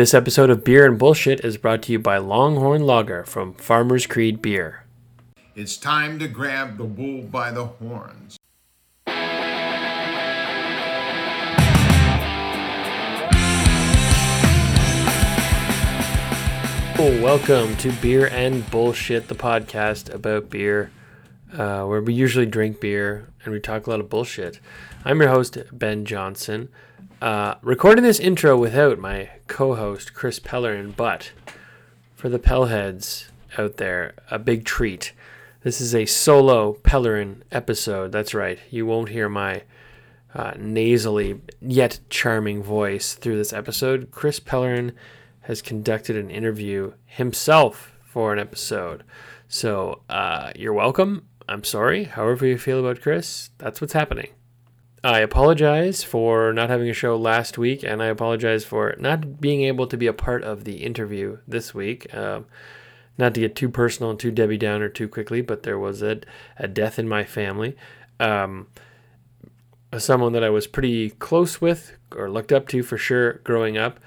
This episode of Beer and Bullshit is brought to you by Longhorn Lager from Farmers Creed Beer. It's time to grab the bull by the horns. Welcome to Beer and Bullshit, the podcast about beer, where we usually drink beer and we talk a lot of bullshit. I'm your host, Ben Johnson, recording this intro without my co-host, Chris Pellerin, but for the Pellheads out there, a big treat. This is a solo Pellerin episode. That's right. You won't hear my nasally yet charming voice through this episode. Chris Pellerin has conducted an interview himself for an episode. So you're welcome. I'm sorry. However you feel about Chris, that's what's happening. I apologize for not having a show last week, and I apologize for not being able to be a part of the interview this week. Not to get too personal and too Debbie Downer too quickly, but there was a death in my family. Someone that I was pretty close with or looked up to for sure growing up,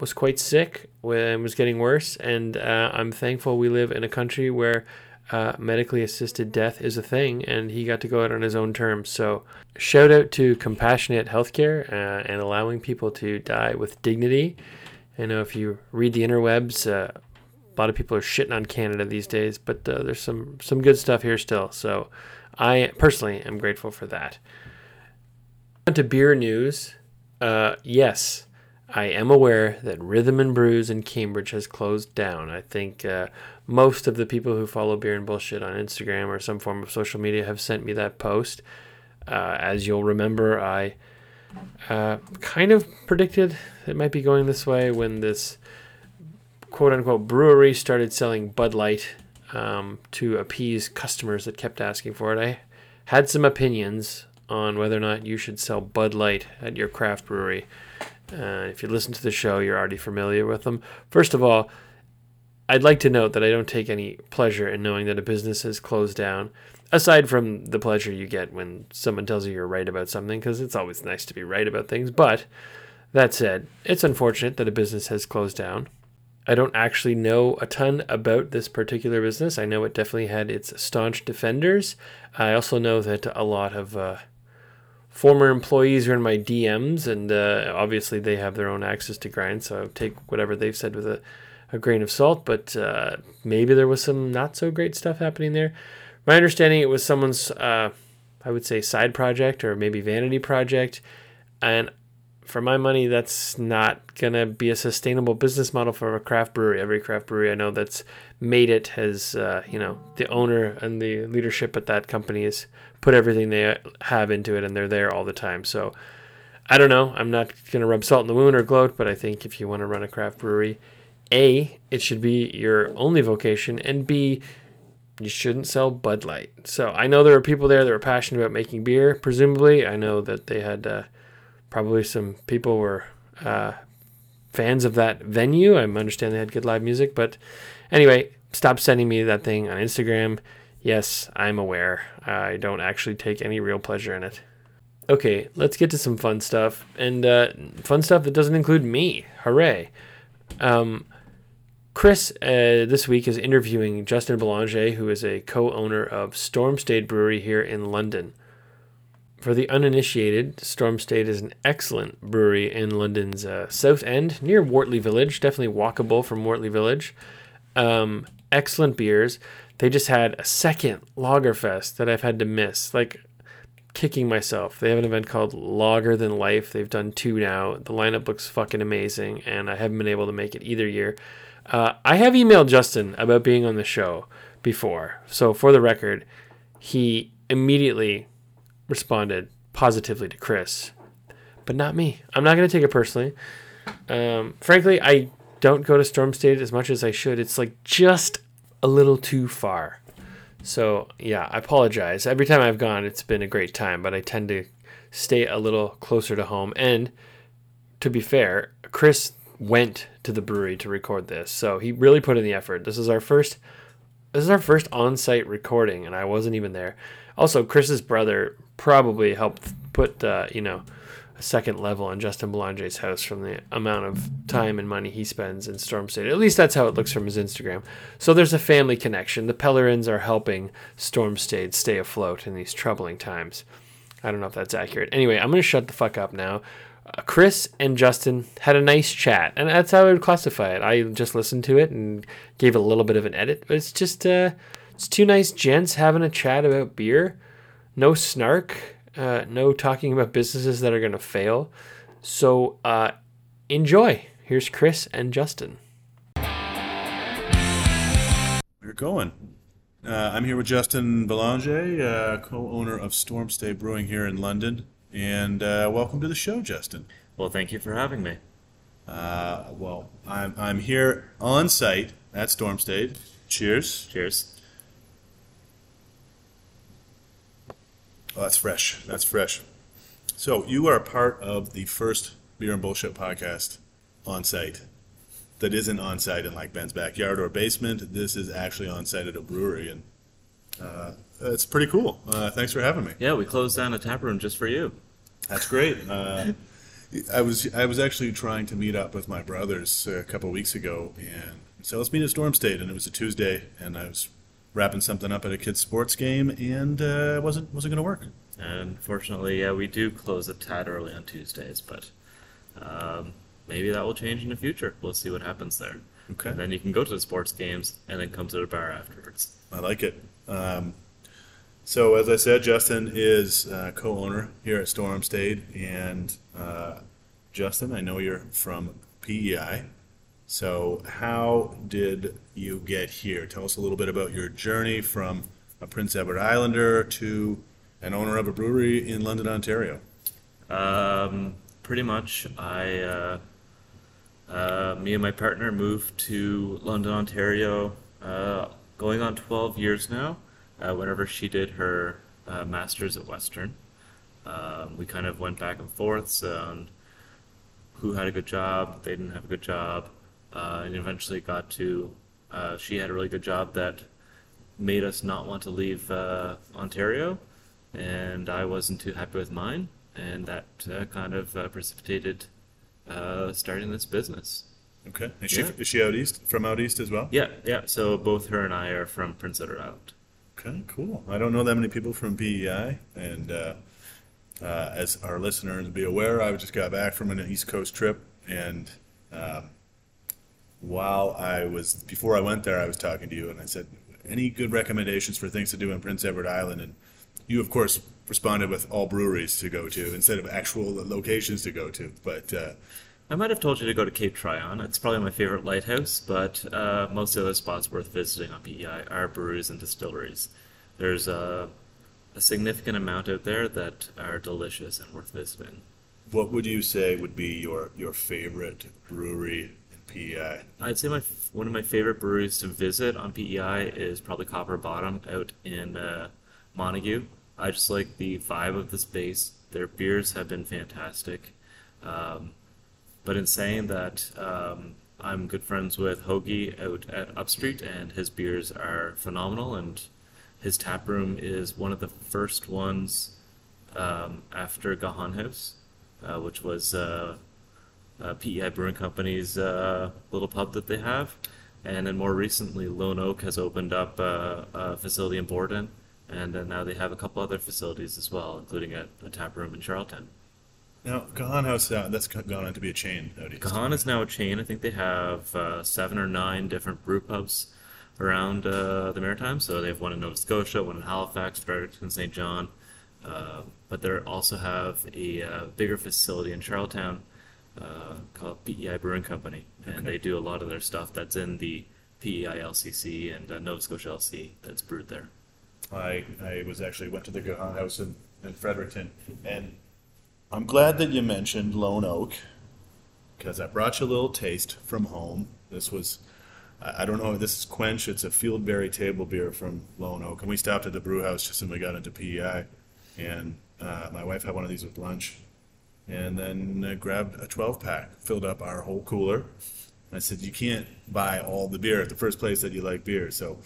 was quite sick and was getting worse, and I'm thankful we live in a country where medically assisted death is a thing, and he got to go out on his own terms. So shout out to compassionate healthcare and allowing people to die with dignity. I know if you read the interwebs, a lot of people are shitting on Canada these days, but there's some good stuff here still. So I personally am grateful for that. On to beer news. Yes. I am aware that Rhythm and Brews in Cambridge has closed down. I think most of the people who follow Beer and Bullshit on Instagram or some form of social media have sent me that post. As you'll remember, I kind of predicted it might be going this way when this quote-unquote brewery started selling Bud Light to appease customers that kept asking for it. I had some opinions on whether or not you should sell Bud Light at your craft brewery. If you listen to the show, you're already familiar with them. First of all, I'd like to note that I don't take any pleasure in knowing that a business has closed down, aside from the pleasure you get when someone tells you you're right about something, because it's always nice to be right about things. But that said, it's unfortunate that a business has closed down. I don't actually know a ton about this particular business. I know it definitely had its staunch defenders. I also know that a lot of former employees are in my DMs, and obviously they have their own access to grind, so I'll take whatever they've said with a grain of salt, but maybe there was some not-so-great stuff happening there. My understanding, it was someone's, I would say, side project or maybe vanity project, and for my money, that's not going to be a sustainable business model for a craft brewery. Every craft brewery I know that's made it has, the owner and the leadership at that company has put everything they have into it, and they're there all the time. So I don't know. I'm not going to rub salt in the wound or gloat, but I think if you want to run a craft brewery, A, it should be your only vocation, and B, you shouldn't sell Bud Light. So I know there are people there that are passionate about making beer, presumably. I know that they had... probably some people were fans of that venue. I understand they had good live music. But anyway, stop sending me that thing on Instagram. Yes, I'm aware. I don't actually take any real pleasure in it. Okay, let's get to some fun stuff. And fun stuff that doesn't include me. Hooray. Chris this week is interviewing Justin Belanger, who is a co-owner of Stormstead Brewery here in London. For the uninitiated, Stormstead is an excellent brewery in London's South End, near Wortley Village, definitely walkable from Wortley Village. Excellent beers. They just had a second Lagerfest that I've had to miss, like kicking myself. They have an event called Lager Than Life. They've done two now. The lineup looks fucking amazing, and I haven't been able to make it either year. I have emailed Justin about being on the show before, so for the record, he immediately... responded positively to Chris, but not me. I'm not going to take it personally. Frankly, I don't go to Stormstead as much as I should. It's like just a little too far. So yeah, I apologize. Every time I've gone, it's been a great time, but I tend to stay a little closer to home. And to be fair, Chris went to the brewery to record this, so he really put in the effort. This is our first on-site recording, and I wasn't even there. Also, Chris's brother probably helped put a second level on Justin Belanger's house from the amount of time and money he spends in Stormstead. At least that's how it looks from his Instagram. So there's a family connection. The Pellerins are helping Stormstead stay afloat in these troubling times. I don't know if that's accurate. Anyway, I'm going to shut the fuck up now. Chris and Justin had a nice chat, and that's how I would classify it. I just listened to it and gave it a little bit of an edit. But it's just it's two nice gents having a chat about beer. No snark, no talking about businesses that are going to fail. So enjoy. Here's Chris and Justin. We're going. I'm here with Justin Belanger, co-owner of Stormstead Brewing here in London. And welcome to the show, Justin. Well, thank you for having me. Well, I'm here on site at Stormstead. Cheers. Cheers. Oh, that's fresh. That's fresh. So you are part of the first Beer and Bullshit podcast on site that isn't on site in like Ben's backyard or basement. This is actually on site at a brewery, and it's pretty cool. Thanks for having me. Yeah, we closed down a tap room just for you. That's great. I was actually trying to meet up with my brothers a couple of weeks ago, and so let's meet at Stormstead, and it was a Tuesday, and I was wrapping something up at a kids' sports game, and it wasn't going to work. Unfortunately, yeah, we do close a tad early on Tuesdays, but maybe that will change in the future. We'll see what happens there. Okay. And then you can go to the sports games and then come to the bar afterwards. I like it. So as I said, Justin is co-owner here at Stormstead, and Justin, I know you're from PEI, so how did you get here? Tell us a little bit about your journey from a Prince Edward Islander to an owner of a brewery in London, Ontario. Pretty much, me and my partner moved to London, Ontario, going on 12 years now. Whenever she did her master's at Western, we kind of went back and forth on who had a good job, they didn't have a good job, and eventually got to, she had a really good job that made us not want to leave Ontario, and I wasn't too happy with mine, and that kind of precipitated starting this business. Okay. Is she out east, from out east as well? Yeah. So both her and I are from Prince Edward Island. Okay, cool. I don't know that many people from PEI, and as our listeners be aware, I just got back from an East Coast trip, and before I went there, I was talking to you, and I said, any good recommendations for things to do in Prince Edward Island? And you, of course, responded with all breweries to go to instead of actual locations to go to, but... I might have told you to go to Cape Tryon. It's probably my favorite lighthouse, but most of the other spots worth visiting on PEI are breweries and distilleries. There's a significant amount out there that are delicious and worth visiting. What would you say would be your favorite brewery in PEI? I'd say one of my favorite breweries to visit on PEI is probably Copper Bottom out in Montague. I just like the vibe of the space. Their beers have been fantastic. But in saying that, I'm good friends with Hoagie out at Upstreet, and his beers are phenomenal, and his tap room is one of the first ones after Gahan House, which was PEI Brewing Company's little pub that they have. And then more recently, Lone Oak has opened up a facility in Borden, and then now they have a couple other facilities as well, including a tap room in Charlton. Now, Gahan House, that's gone on to be a chain. Gahan is now a chain. I think they have 7 or 9 different brew pubs around the Maritime. So they have one in Nova Scotia, one in Halifax, Fredericton, St. John. But they also have a bigger facility in Charlottetown called PEI Brewing Company. Okay. And they do a lot of their stuff that's in the PEI LCC and Nova Scotia LC that's brewed there. I was actually went to the Gahan House in Fredericton, and I'm glad that you mentioned Lone Oak, because I brought you a little taste from home. This was, I don't know, this is Quench. It's a Fieldberry table beer from Lone Oak. And we stopped at the brew house just when we got into PEI. And my wife had one of these with lunch. And then grabbed a 12-pack, filled up our whole cooler. And I said, you can't buy all the beer at the first place that you like beer. So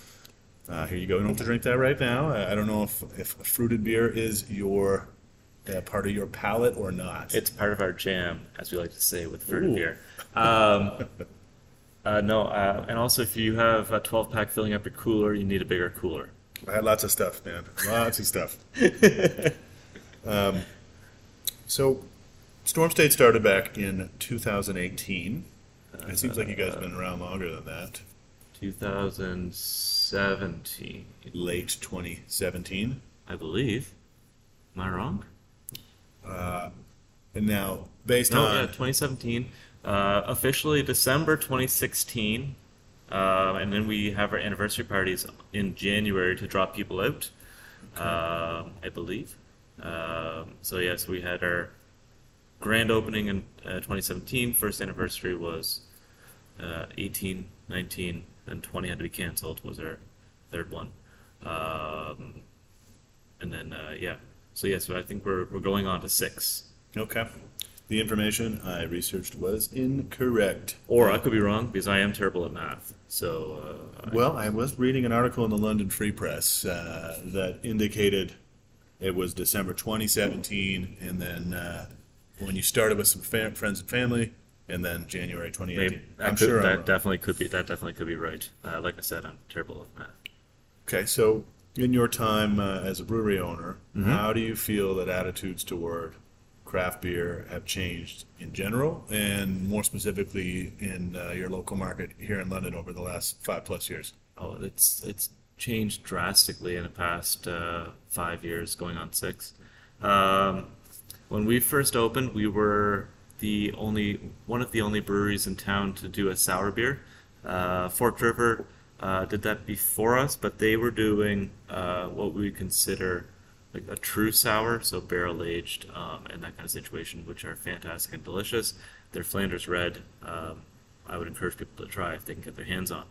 here you go. You don't have to drink that right now. I don't know if fruited beer is your part of your palate or not? It's part of our jam, as we like to say, with Verdi beer. And also if you have a 12-pack filling up your cooler, you need a bigger cooler. I had lots of stuff, man. Lots of stuff. So Stormstead started back in 2018. It seems like you guys have been around longer than that. 2017. Late 2017. I believe. Am I wrong? And now, based on... yeah, 2017. Officially December 2016. And then we have our anniversary parties in January to drop people out, okay. I believe. So, yes, we had our grand opening in 2017. First anniversary was 18, 19, and 20 had to be canceled was our third one. And then, yeah. So, yes, yeah, so I think we're going on to 6. Okay. The information I researched was incorrect. Or I could be wrong, because I am terrible at math. So, well, I was reading an article in the London Free Press that indicated it was December 2017, and then when you started with some friends and family, and then January 2018. That definitely could be right. Like I said, I'm terrible at math. Okay, so in your time as a brewery owner, mm-hmm. how do you feel that attitudes toward craft beer have changed in general, and more specifically in your local market here in London over the last 5+ years? Oh, it's changed drastically in the past 5 years, going on 6. When we first opened, we were one of the only breweries in town to do a sour beer. Fort River did that before us, but they were doing what we consider like a true sour, so barrel aged and that kind of situation, which are fantastic and delicious. They're Flanders Red. I would encourage people to try if they can get their hands on.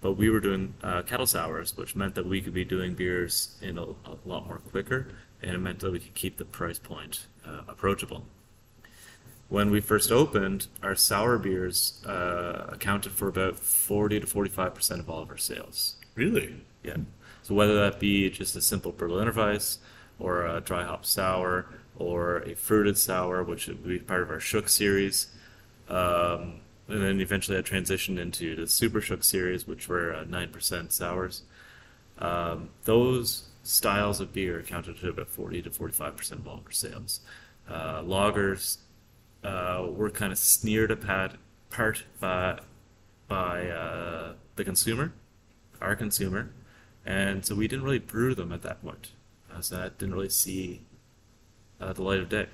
But we were doing kettle sours, which meant that we could be doing beers in a lot more quicker, and it meant that we could keep the price point approachable. When we first opened, our sour beers accounted for about 40 to 45% of all of our sales. Really? Yeah. So whether that be just a simple Berliner Weisse, or a dry hop sour, or a fruited sour, which would be part of our Shook series, and then eventually I transitioned into the Super Shook series, which were 9% sours. Those styles of beer accounted to about 40 to 45% of all of our sales. Lagers were kind of sneered apart by the consumer, our consumer, and so we didn't really brew them at that point. So that didn't really see the light of day.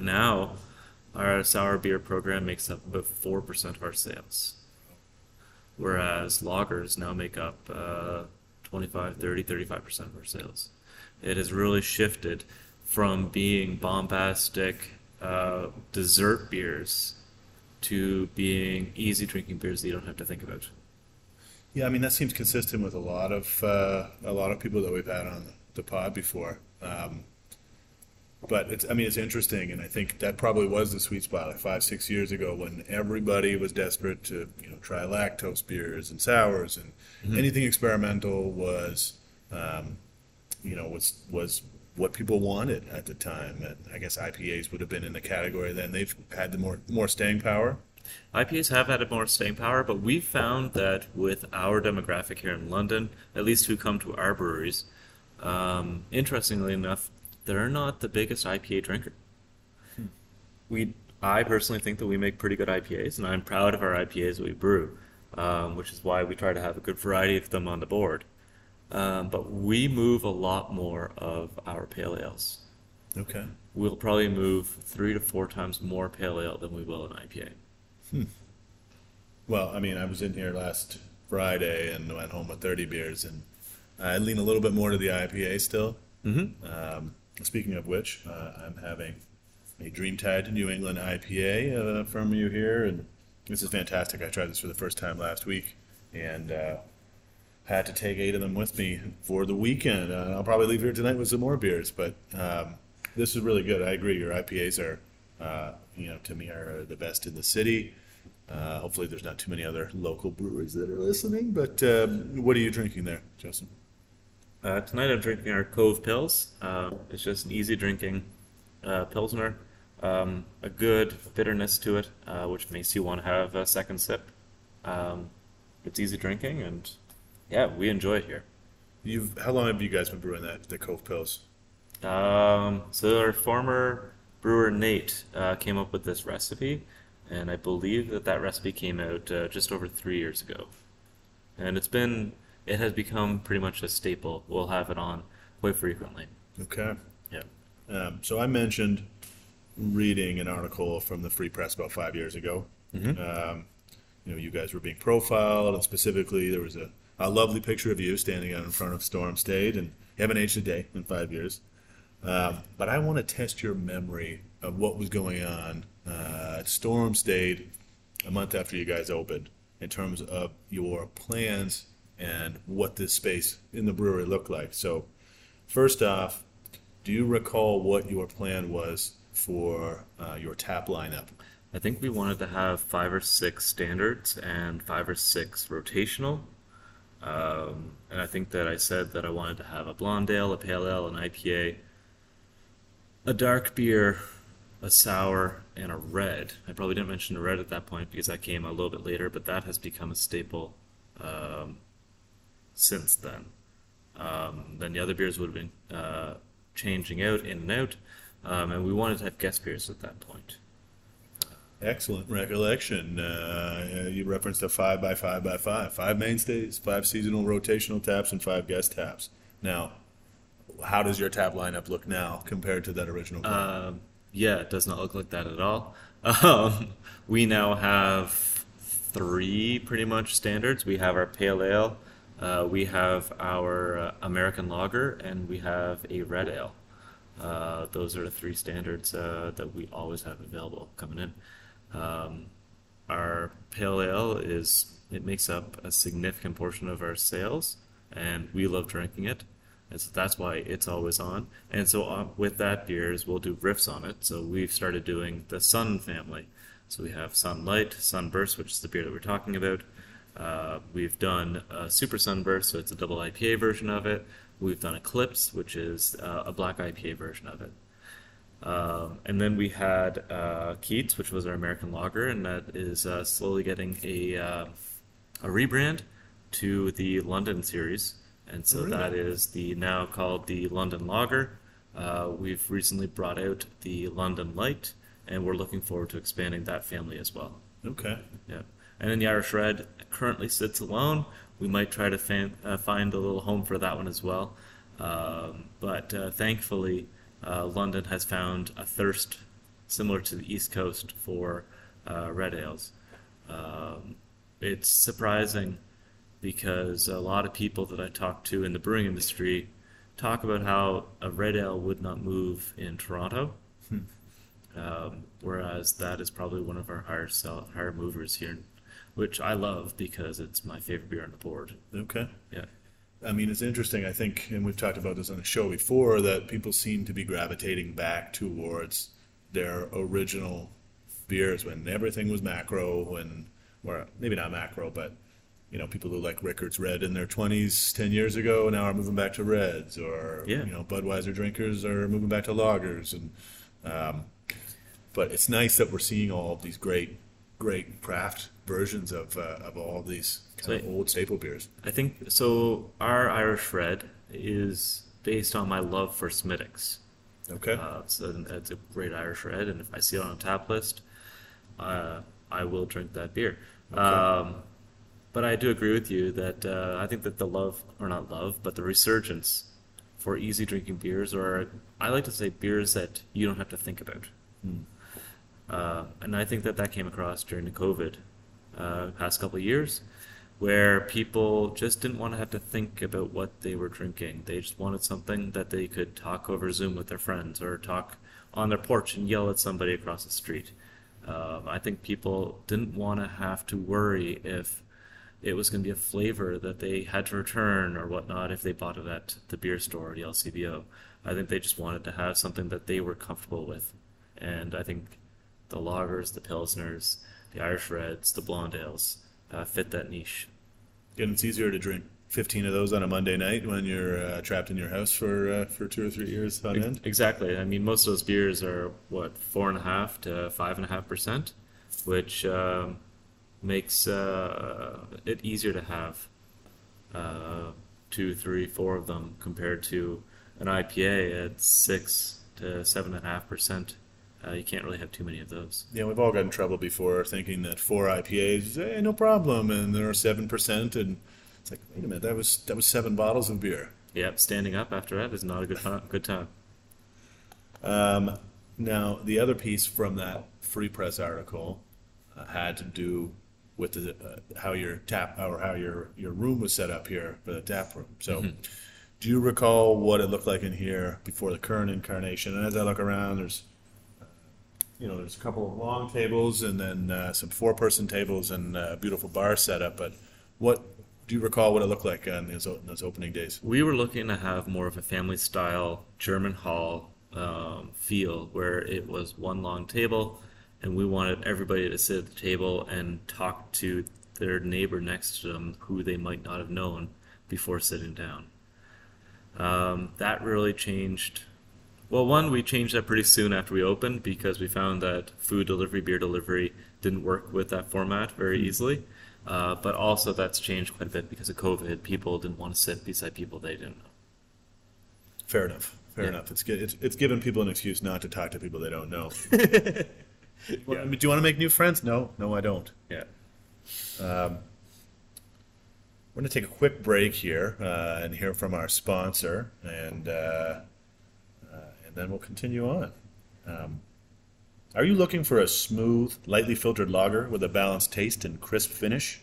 Now, our sour beer program makes up about 4% of our sales, whereas lagers now make up 25, 30, 35% of our sales. It has really shifted from being bombastic dessert beers to being easy drinking beers that you don't have to think about. Yeah, I mean, that seems consistent with a lot of people that we've had on the pod before. But it's interesting, and I think that probably was the sweet spot like 5-6 years ago when everybody was desperate to try lactose beers and sours, and mm-hmm. anything experimental was what people wanted at the time. And I guess IPAs would have been in the category then. They've had the more staying power. IPAs have had more staying power, but we found that with our demographic here in London, at least who come to our breweries, interestingly enough, they're not the biggest IPA drinker. I personally think that we make pretty good IPAs, and I'm proud of our IPAs that we brew, which is why we try to have a good variety of them on the board. But we move a lot more of our pale ales. Okay. We'll probably move 3 to 4 times more pale ale than we will an IPA. Well, I mean, I was in here last Friday and went home with 30 beers, and I lean a little bit more to the IPA still. Mm-hmm. Speaking of which, I'm having a DreamTide New England IPA from you here, and this is fantastic. I tried this for the first time last week, and had to take 8 of them with me for the weekend. I'll probably leave here tonight with some more beers, but this is really good. I agree, your IPAs are... to me are the best in the city. Hopefully there's not too many other local breweries that are listening, but what are you drinking there, Justin? Tonight I'm drinking our Cove Pils. It's just an easy drinking Pilsner. A good bitterness to it, which makes you want to have a second sip. It's easy drinking, and yeah, we enjoy it here. How long have you guys been brewing that, the Cove Pils? So our former brewer Nate came up with this recipe, and I believe that recipe came out just over 3 years ago. And it has become pretty much a staple. We'll have it on quite frequently. Okay. Yeah. So I mentioned reading an article from the Free Press about 5 years ago. Mm-hmm. You guys were being profiled, and specifically there was a lovely picture of you standing out in front of Stormstead, and you haven't aged a day in 5 years. But I want to test your memory of what was going on at Stormstead a month after you guys opened in terms of your plans and what this space in the brewery looked like. So first off, do you recall what your plan was for your tap lineup? I think we wanted to have 5 or 6 standards and 5 or 6 rotational. And I think that I said that I wanted to have a blonde ale, a pale ale, an IPA, a dark beer, a sour, and a red. I probably didn't mention the red at that point because that came a little bit later, but that has become a staple since then. Then the other beers would have been changing out, in and out, and we wanted to have guest beers at that point. Excellent recollection. You referenced a 5 by 5 by 5. 5 mainstays, 5 seasonal rotational taps, and 5 guest taps. Now, how does your tap lineup look now compared to that original plan? Yeah, it does not look like that at all. We now have 3 pretty much standards. We have our pale ale, we have our American lager, and we have a red ale. Those are the 3 standards that we always have available coming in. Our pale ale makes up a significant portion of our sales, and we love drinking it, and so that's why it's always on. And so with that beers, we'll do riffs on it. So we've started doing the Sun family. So we have Sun Light, Sunburst, which is the beer that we're talking about. We've done Super Sunburst, so it's a double IPA version of it. We've done Eclipse, which is a black IPA version of it. And then we had Keats, which was our American lager, and that is slowly getting a rebrand to the London series. And so that is now called the London Lager. We've recently brought out the London Light, and we're looking forward to expanding that family as well. Okay. Yeah. And then the Irish Red currently sits alone. We might try to find a little home for that one as well. But thankfully, London has found a thirst similar to the East Coast for red ales. It's surprising because a lot of people that I talk to in the brewing industry talk about how a red ale would not move in Toronto, whereas that is probably one of our higher movers here, which I love because it's my favorite beer on the board. Okay. Yeah. I mean, it's interesting, I think, and we've talked about this on the show before, that people seem to be gravitating back towards their original beers when everything was macro, or maybe not macro, but, people who like Rickards Red in their 20s 10 years ago now are moving back to Reds, or, Budweiser drinkers are moving back to lagers. And, but it's nice that we're seeing all of these great craft versions of all these kind of old staple beers. I think so. Our Irish Red is based on my love for Smithwick's. Okay. So that's a great Irish Red, and if I see it on a tap list, I will drink that beer. Okay. But I do agree with you that I think that the resurgence for easy drinking beers, or I like to say beers that you don't have to think about. Mm. And I think that came across during the COVID past couple of years, where people just didn't want to have to think about what they were drinking. They just wanted something that they could talk over Zoom with their friends, or talk on their porch and yell at somebody across the street. I think people didn't want to have to worry if it was going to be a flavor that they had to return or whatnot if they bought it at the beer store or the LCBO. I think they just wanted to have something that they were comfortable with. And I think the lagers, the pilsners, the Irish Reds, the blonde ales fit that niche. And it's easier to drink 15 of those on a Monday night when you're trapped in your house for 2 or 3 years on end. Exactly. I mean, most of those beers are, what, 4.5 to 5.5%, which makes it easier to have 2, 3, 4 of them compared to an IPA at 6 to 7.5%. You can't really have too many of those. Yeah, we've all got in trouble before thinking that 4 IPAs, hey, no problem, and there are 7%, and it's like, wait a minute, that was 7 bottles of beer. Yep, standing up after that is not a good time. Now, the other piece from that Free Press article had to do with the, how your tap or how your room was set up here for the tap room. So, mm-hmm. Do you recall what it looked like in here before the current incarnation? And as I look around, there's a couple of long tables and then some 4-person tables and a beautiful bar setup. But what do you recall what it looked like in those opening days? We were looking to have more of a family-style German hall feel, where it was one long table, and we wanted everybody to sit at the table and talk to their neighbor next to them, who they might not have known before sitting down. That really changed. Well, one, we changed that pretty soon after we opened because we found that food delivery, beer delivery didn't work with that format very easily. But also that's changed quite a bit because of COVID. People didn't want to sit beside people they didn't know. Fair enough. Fair enough. It's given people an excuse not to talk to people they don't know. Well, yeah. Do you want to make new friends? No, I don't. Yeah. We're going to take a quick break here and hear from our sponsor and then we'll continue on. Are you looking for a smooth, lightly filtered lager with a balanced taste and crisp finish?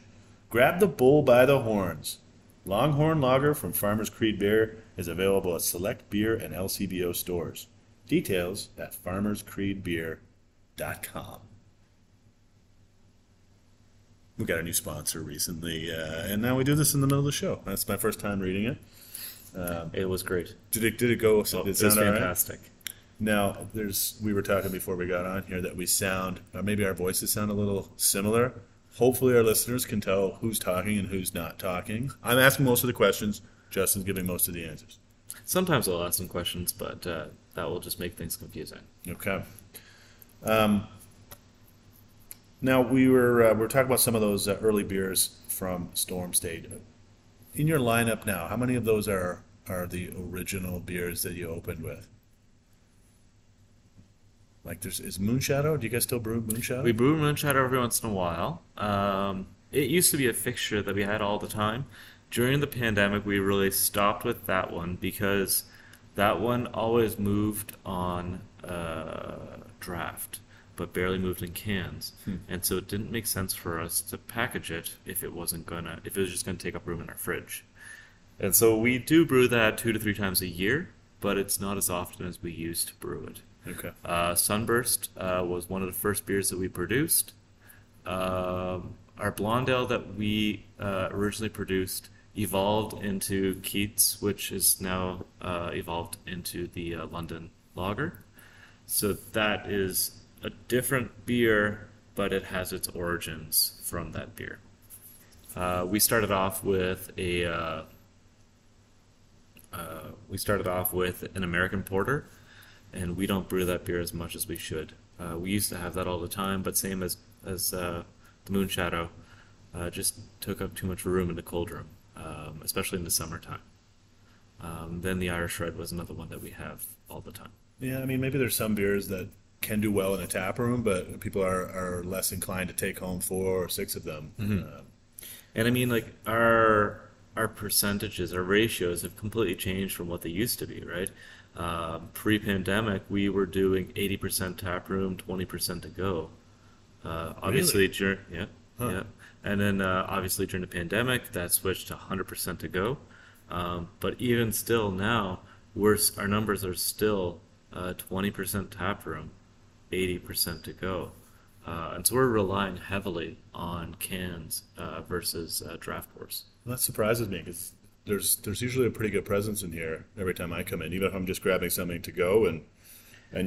Grab the bull by the horns. Longhorn Lager from Farmers Creed Beer is available at select beer and LCBO stores. Details at farmerscreedbeer.com. We got a new sponsor recently, and now we do this in the middle of the show. That's my first time reading it. It was great. Did it go? It was fantastic. Right? Now, we were talking before we got on here that we sound, or maybe our voices sound a little similar. Hopefully our listeners can tell who's talking and who's not talking. I'm asking most of the questions. Justin's giving most of the answers. Sometimes I'll ask some questions, but that will just make things confusing. Okay. Now, we were talking about some of those early beers from Stormstead. In your lineup now, how many of those are the original beers that you opened with? Like, is Moonshadow? Do you guys still brew Moonshadow? We brew Moonshadow every once in a while. It used to be a fixture that we had all the time. During the pandemic, we really stopped with that one because that one always moved on draft, but barely moved in cans, and so it didn't make sense for us to package it if it was just gonna take up room in our fridge. And so we do brew that 2 to 3 times a year, but it's not as often as we used to brew it. Okay. Sunburst was one of the first beers that we produced. Our blonde ale that we originally produced evolved into Keats, which is now evolved into the London Lager. So that is a different beer, but it has its origins from that beer. We started off with an American porter. And we don't brew that beer as much as we should. We used to have that all the time, but same as the Moonshadow, just took up too much room in the cold room, especially in the summertime. Then the Irish Red was another one that we have all the time. Yeah, I mean, maybe there's some beers that can do well in a tap room, but people are less inclined to take home 4 or 6 of them. Mm-hmm. And I mean, like, our percentages, our ratios have completely changed from what they used to be, right? Pre-pandemic, we were doing 80% tap room, 20% to go. Obviously, really? Yeah. And then obviously during the pandemic, that switched to 100% to go. But even still now, our numbers are still 20% tap room, 80% to go, and so we're relying heavily on cans versus draft pours. Well, that surprises me because There's usually a pretty good presence in here every time I come in, even if I'm just grabbing something to go, and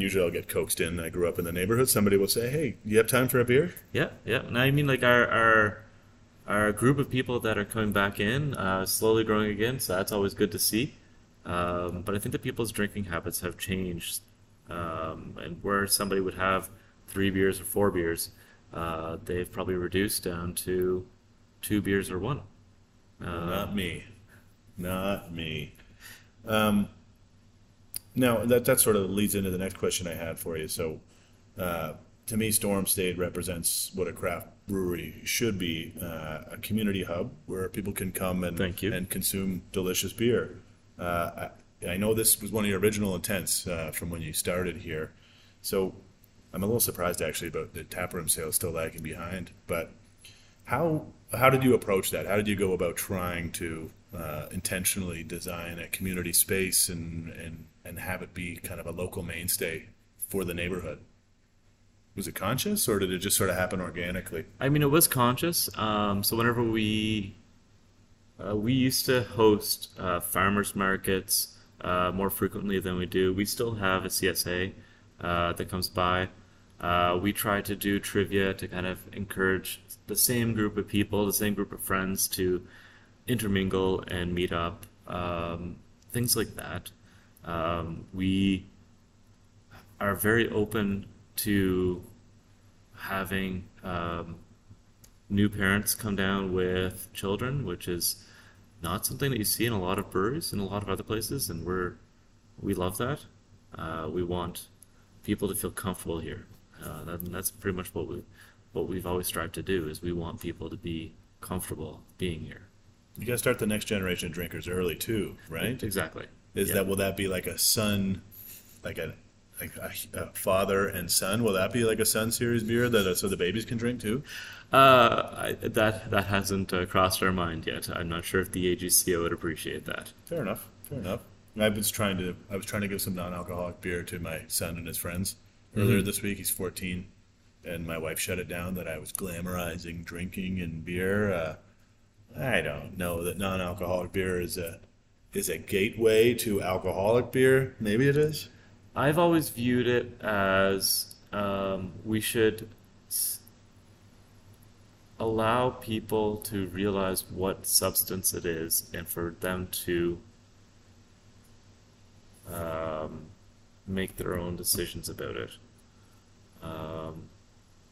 usually I'll get coaxed in. I grew up in the neighborhood. Somebody will say, "Hey, you have time for a beer?" Yeah, yeah. And I mean, like our our group of people that are coming back in, slowly growing again, so that's always good to see. But I think that people's drinking habits have changed, and where somebody would have 3 beers or 4 beers, they've probably reduced down to 2 beers or 1. Not me. Now, that sort of leads into the next question I had for you. So, to me, Stormstead represents what a craft brewery should be, a community hub where people can come and consume delicious beer. I know this was one of your original intents from when you started here, so I'm a little surprised actually about the taproom sales still lagging behind. But how did you approach that? How did you go about trying to intentionally design a community space and have it be kind of a local mainstay for the neighborhood? Was it conscious, or did it just sort of happen organically? I mean, it was conscious. So whenever we used to host farmers markets more frequently than we do. We still have a CSA that comes by. We try to do trivia to kind of encourage the same group of people, the same group of friends to intermingle and meet up, things like that. We are very open to having new parents come down with children, which is not something that you see in a lot of breweries and a lot of other places, and we love that. We want people to feel comfortable here. That's pretty much what we've always strived to do, is we want people to be comfortable being here. You got to start the next generation of drinkers early too, right? Exactly. Will that be like a son, like a father and son? Will that be like a Sun Series beer so the babies can drink too? That hasn't crossed our mind yet. I'm not sure if the AGCO would appreciate that. Fair enough. I was trying to give some non-alcoholic beer to my son and his friends earlier this week. He's 14, and my wife shut it down that I was glamorizing drinking and beer. I don't know that non-alcoholic beer is a gateway to alcoholic beer. Maybe it is. I've always viewed it as we should allow people to realize what substance it is, and for them to make their own decisions about it.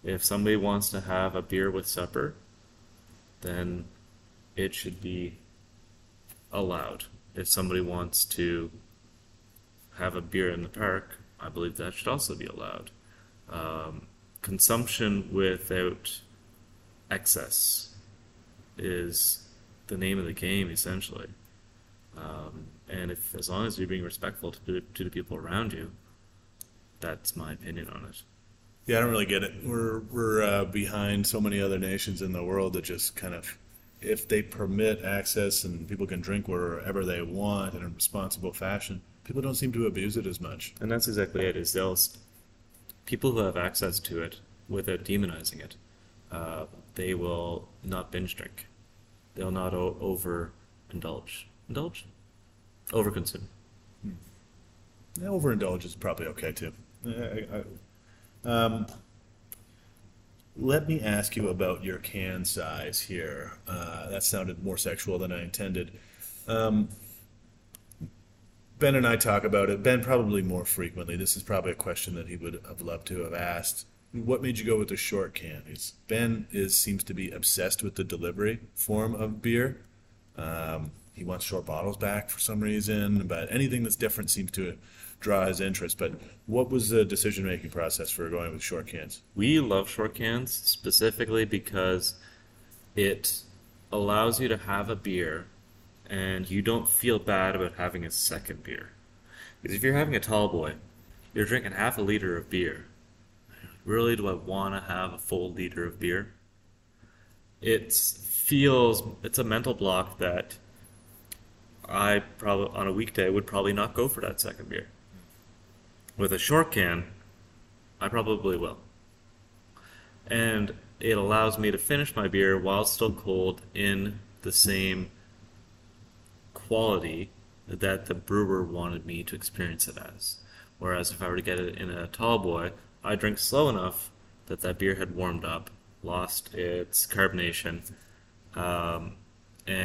If somebody wants to have a beer with supper, then it should be allowed. If somebody wants to have a beer in the park, I believe that should also be allowed. Consumption without excess is the name of the game, essentially. And as long as you're being respectful to the people around you, that's my opinion on it. Yeah, I don't really get it. We're behind so many other nations in the world that just kind of, if they permit access and people can drink wherever they want in a responsible fashion, people don't seem to abuse it as much. And that's exactly it. Is people who have access to it without demonizing it, they will not binge drink. They'll not overindulge. Indulge? Overconsume. Yeah, overindulge is probably okay too. Let me ask you about your can size here. That sounded more sexual than I intended. Ben and I talk about it. Ben probably more frequently. This is probably a question that he would have loved to have asked. What made you go with the short can? Ben seems to be obsessed with the delivery form of beer. He wants short bottles back for some reason, but anything that's different seems to draw his interest. But what was the decision-making process for going with short cans? We love short cans specifically because it allows you to have a beer and you don't feel bad about having a second beer. Because if you're having a tall boy, you're drinking half a liter of beer. Really, do I want to have a full liter of beer? It's a mental block that I probably on a weekday would probably not go for that second beer. With a short can, I probably will. And it allows me to finish my beer while still cold in the same quality that the brewer wanted me to experience it as. Whereas if I were to get it in a tall boy, I drink slow enough that beer had warmed up, lost its carbonation, and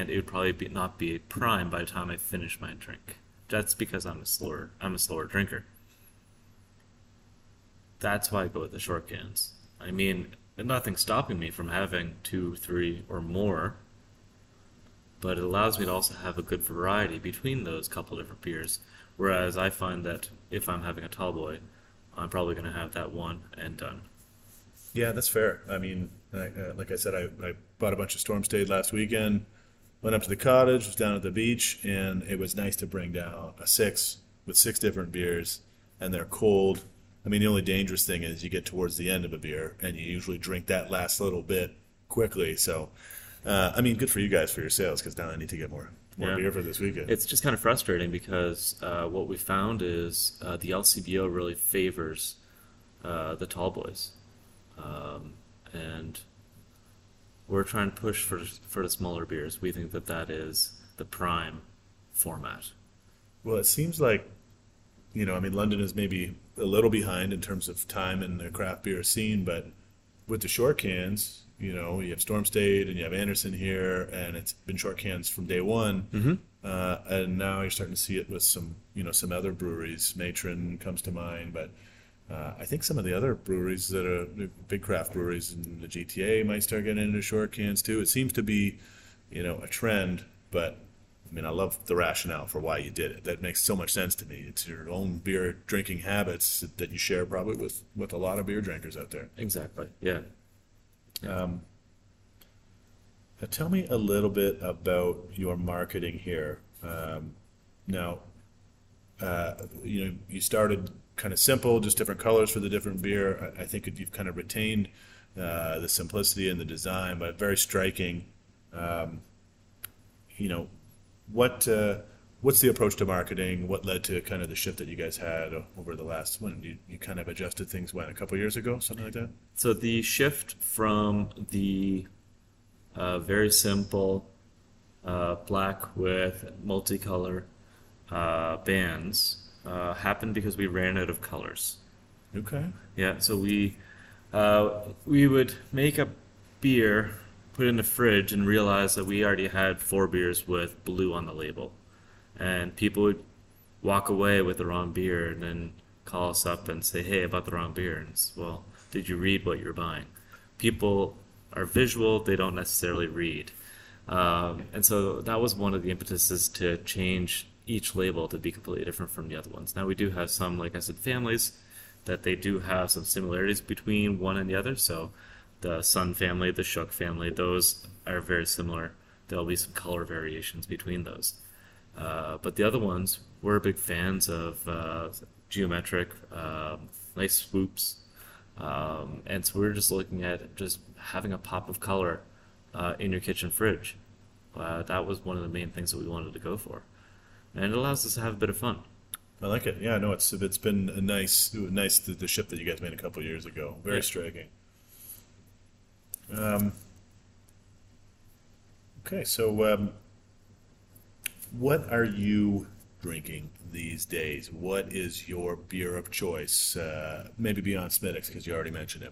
it would probably be, not be prime by the time I finish my drink. That's because I'm a slower drinker. That's why I go with the short cans. I mean, nothing's stopping me from having 2, 3, or more, but it allows me to also have a good variety between those couple different beers. Whereas I find that if I'm having a tall boy, I'm probably going to have that one and done. Yeah, that's fair. I mean, like I said, I bought a bunch of Stormstead last weekend, went up to the cottage, was down at the beach, and it was nice to bring down a 6 with 6 different beers, and they're cold. I mean, the only dangerous thing is you get towards the end of a beer, and you usually drink that last little bit quickly. So, I mean, good for you guys for your sales, because now I need to get more beer for this weekend. It's just kind of frustrating because what we found is the LCBO really favors the tall boys. And we're trying to push for the smaller beers. We think that is the prime format. Well, it seems like, you know, I mean, London is maybe a little behind in terms of time in the craft beer scene, but with the short cans, you know, you have Stormstead and you have Anderson here, and it's been short cans from day one. Mm-hmm. And now you're starting to see it with some, you know, some other breweries. Matron comes to mind, but I think some of the other breweries that are big craft breweries in the GTA might start getting into short cans too. It seems to be, you know, a trend, but I mean, I love the rationale for why you did it. That makes so much sense to me. It's your own beer drinking habits that you share probably with a lot of beer drinkers out there. Exactly, yeah. Tell me a little bit about your marketing here. You know, you started kind of simple, just different colors for the different beer. I think you've kind of retained the simplicity and the design, but very striking. You know, what's the approach to marketing? What led to kind of the shift that you guys had over the last one? You kind of adjusted things, a couple years ago, something like that? So the shift from the very simple black with multicolor bands happened because we ran out of colors. Okay. Yeah, so we would make a beer, put it in the fridge, and realize that we already had 4 beers with blue on the label. And people would walk away with the wrong beer and then call us up and say, hey, I bought the wrong beer. And it's, well, did you read what you're buying? People are visual, they don't necessarily read. And so that was one of the impetuses to change each label to be completely different from the other ones. Now we do have some, like I said, families that they do have some similarities between one and the other. So the Sun family, the Shook family, those are very similar. There'll be some color variations between those. But the other ones, we're big fans of geometric, nice swoops. And so we're just looking at just having a pop of color in your kitchen fridge. That was one of the main things that we wanted to go for. And it allows us to have a bit of fun. I like it. Yeah, no, it's been a nice the shift that you guys made a couple of years ago. Very striking. Okay, so what are you drinking these days? What is your beer of choice? Maybe beyond Smithwick's, because you already mentioned it,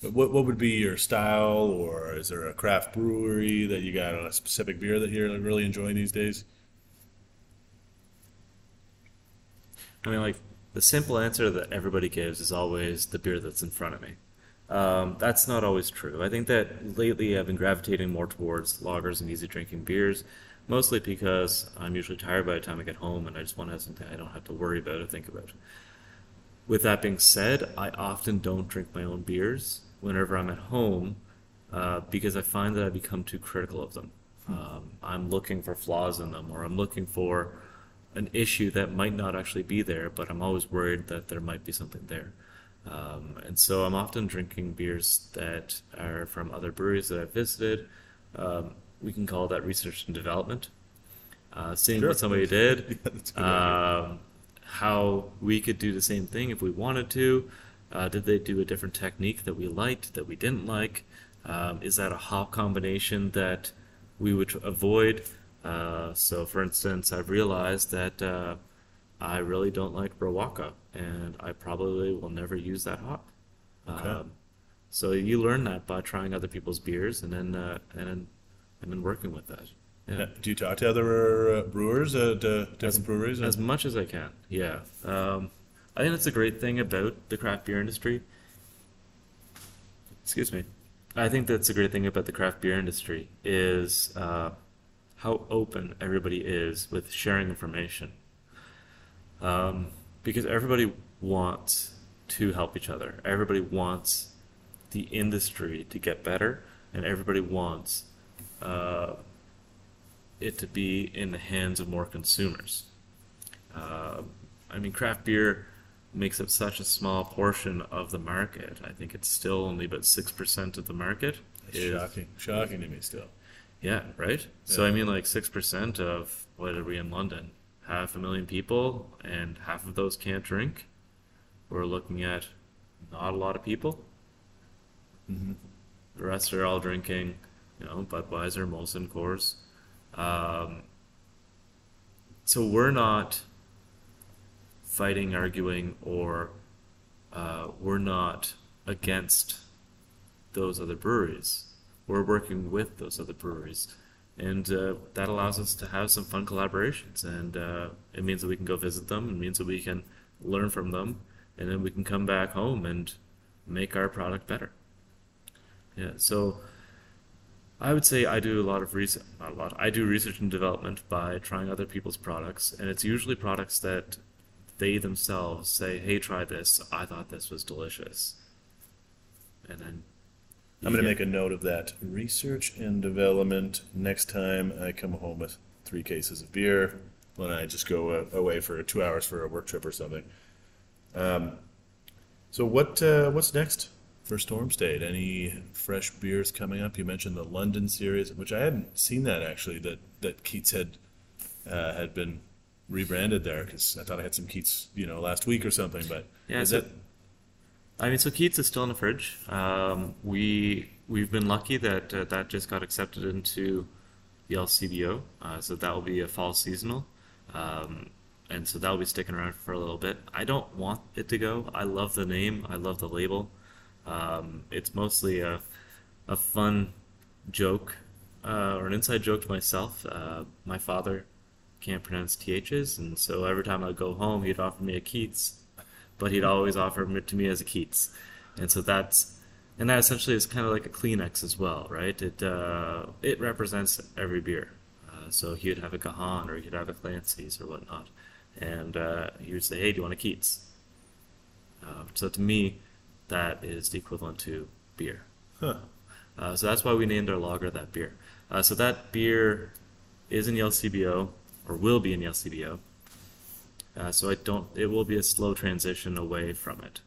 but what would be your style, or is there a craft brewery that you got on a specific beer that you're really enjoying these days? I mean, like, the simple answer that everybody gives is always the beer that's in front of me. That's not always true. I think that lately I've been gravitating more towards lagers and easy drinking beers, mostly because I'm usually tired by the time I get home and I just want to have something I don't have to worry about or think about. With that being said, I often don't drink my own beers whenever I'm at home because I find that I become too critical of them. I'm looking for flaws in them, or I'm looking for an issue that might not actually be there, but I'm always worried that there might be something there. And so I'm often drinking beers that are from other breweries that I've visited. We can call that research and development. Seeing what somebody did, how we could do the same thing if we wanted to. Did they do a different technique that we liked, that we didn't like? Is that a hop combination that we would avoid? So, for instance, I've realized that I really don't like Rawaka, and I probably will never use that hop. Okay. So you learn that by trying other people's beers, and then have been working with that. Yeah. Do you talk to other brewers at different breweries? As much as I can, yeah. I think that's a great thing about the craft beer industry. Excuse me. I think that's a great thing about the craft beer industry is how open everybody is with sharing information. Because everybody wants to help each other. Everybody wants the industry to get better, and everybody wants it to be in the hands of more consumers. I mean, craft beer makes up such a small portion of the market. I think it's still only about 6% of the market. Shocking to me still. Yeah, right? Yeah. So I mean, like 6% of, what are we in London? 500,000 people, and half of those can't drink. We're looking at not a lot of people. Mm-hmm. The rest are all drinking, you know, Budweiser, Molson, Coors. So we're not fighting, arguing, or we're not against those other breweries. We're working with those other breweries, and that allows us to have some fun collaborations, and it means that we can go visit them, it means that we can learn from them, and then we can come back home and make our product better. Yeah, so I would say I do a lot of research, not a lot, I do research and development by trying other people's products, and it's usually products that they themselves say, hey, try this, I thought this was delicious. And then I'm going to make a note of that. Research and development. Next time I come home with 3 cases of beer when I just go away for 2 hours for a work trip or something. So what's next for Stormstead? Any fresh beers coming up? You mentioned the London series, which I hadn't seen that actually, that Keats had been rebranded there, because I thought I had some Keats, you know, last week or something. But yeah, is it? I mean, so Keats is still in the fridge. We've been lucky that that just got accepted into the LCBO, so that will be a fall seasonal, and so that will be sticking around for a little bit. I don't want it to go. I love the name. I love the label. It's mostly a fun joke or an inside joke to myself. My father can't pronounce THs, and so every time I go home, he'd offer me a Keats, but he'd always offer it to me as a Keats. And so that essentially is kind of like a Kleenex as well, right? It represents every beer. So he would have a Gahan, or he'd have a Clancy's or whatnot, and he would say, hey, do you want a Keats? So to me, that is the equivalent to beer. Huh. So that's why we named our lager that beer. So that beer is in the LCBO, or will be in the LCBO. So I don't. It will be a slow transition away from it.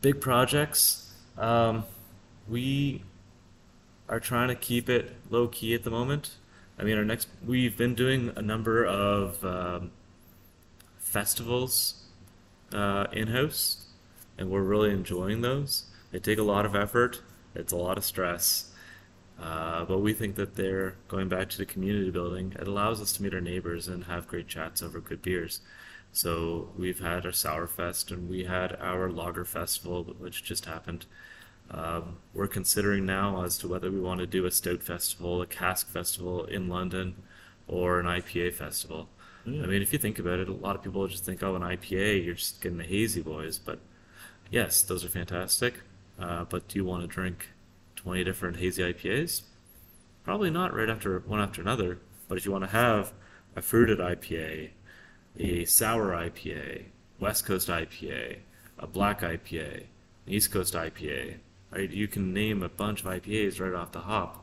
Big projects. We are trying to keep it low key at the moment. I mean, we've been doing a number of festivals in house, and we're really enjoying those. They take a lot of effort. It's a lot of stress. But we think that they're going back to the community building. It allows us to meet our neighbors and have great chats over good beers. So we've had our Sour Fest, and we had our Lager Festival, which just happened. We're considering now as to whether we want to do a Stout Festival, a Cask Festival in London, or an IPA Festival. Yeah. I mean, if you think about it, a lot of people just think, oh, an IPA, you're just getting the hazy boys. But yes, those are fantastic. But do you want to drink 20 different hazy IPAs? Probably not right after one after another, but if you want to have a fruited IPA, a sour IPA, West Coast IPA, a black IPA, an East Coast IPA, right? You can name a bunch of IPAs right off the hop.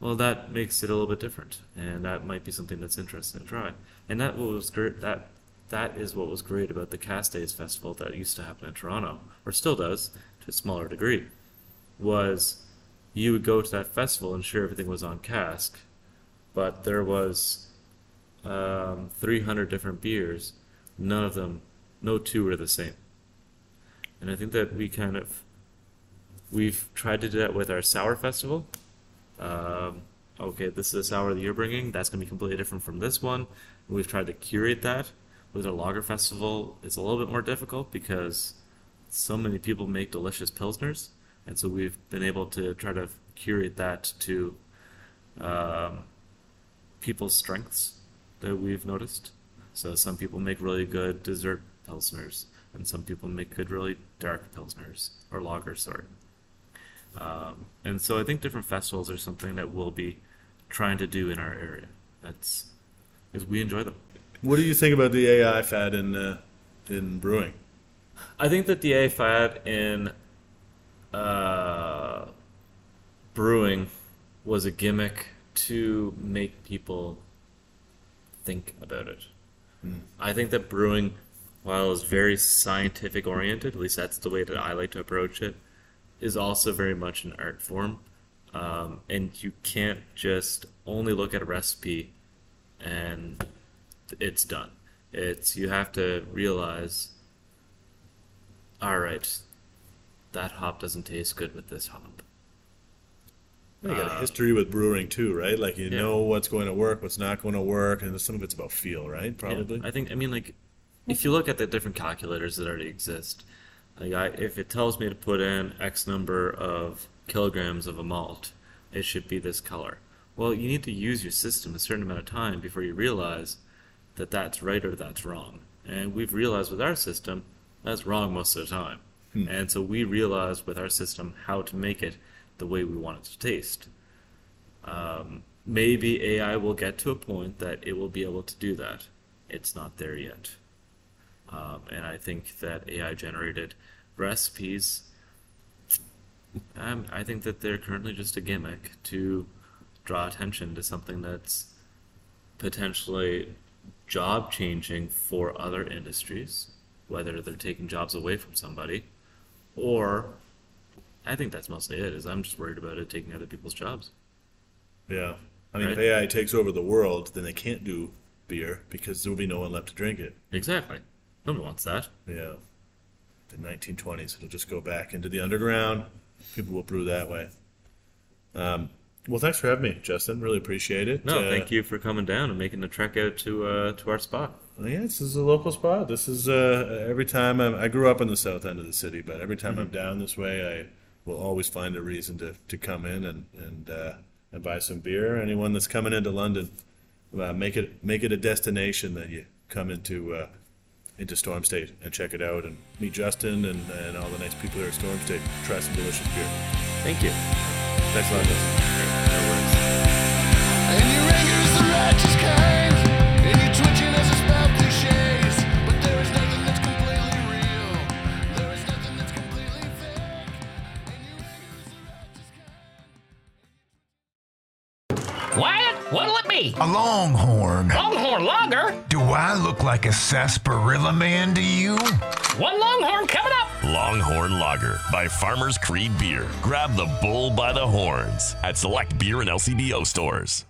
Well, that makes it a little bit different, and that might be something that's interesting to try. And that is what was great about the Cask Days Festival that used to happen in Toronto, or still does to a smaller degree, was you would go to that festival and sure, everything was on cask, but there was 300 different beers. None of them, no two were the same. And I think that we've tried to do that with our Sour Festival. Okay, this is a sour that you're bringing. That's going to be completely different from this one. We've tried to curate that. With our Lager Festival, it's a little bit more difficult because so many people make delicious Pilsners. And so we've been able to try to curate that to people's strengths that we've noticed. So some people make really good dessert pilsners, and some people make good really dark pilsners, or lager, sorry. And so I think different festivals are something that we'll be trying to do in our area. That's because we enjoy them. What do you think about the AI fad in brewing? I think that the AI fad in brewing was a gimmick to make people think about it. Mm. I think that brewing, while it's very scientific oriented, at least that's the way that I like to approach it, is also very much an art form. And you can't just only look at a recipe and it's done. You have to realize, all right, that hop doesn't taste good with this hop. You got a history with brewing too, right? Like you know what's going to work, what's not going to work, and some of it's about feel, right? Probably. Yeah, I think. I mean, like, if you look at the different calculators that already exist, like, if it tells me to put in X number of kilograms of a malt, it should be this color. Well, you need to use your system a certain amount of time before you realize that that's right or that's wrong. And we've realized with our system that's wrong most of the time. Hmm. And so we realized with our system how to make it the way we want it to taste. Maybe AI will get to a point that it will be able to do that. It's not there yet. And I think that AI-generated recipes, I think that they're currently just a gimmick to draw attention to something that's potentially job-changing for other industries, whether they're taking jobs away from somebody, or... I think that's mostly it, is I'm just worried about it taking other people's jobs. Yeah. I mean, right? If AI takes over the world, then they can't do beer because there will be no one left to drink it. Exactly. Nobody wants that. Yeah. The 1920s, it'll just go back into the underground. People will brew that way. Well, thanks for having me, Justin. Really appreciate it. No, thank you for coming down and making the trek out to our spot. Yeah, this is a local spot. This is every time I grew up in the south end of the city, but every time I'm down this way, I will always find a reason to come in and buy some beer. Anyone that's coming into London, make it a destination that you come into Stormstead and check it out and meet Justin and all the nice people here at Stormstead. Try some delicious beer. Thank you. Thanks a lot, Justin. And you ring as the righteous came, and you twitching as a spout cliches, but there is nothing that's completely real. There is nothing that's completely fake. And you ring as the righteous came. Wyatt, what'll it be? A Longhorn. Longhorn Lager? Do I look like a sarsaparilla man to you? One Longhorn coming up. Longhorn Lager by Farmers Creed Beer. Grab the bull by the horns at select beer and LCBO stores.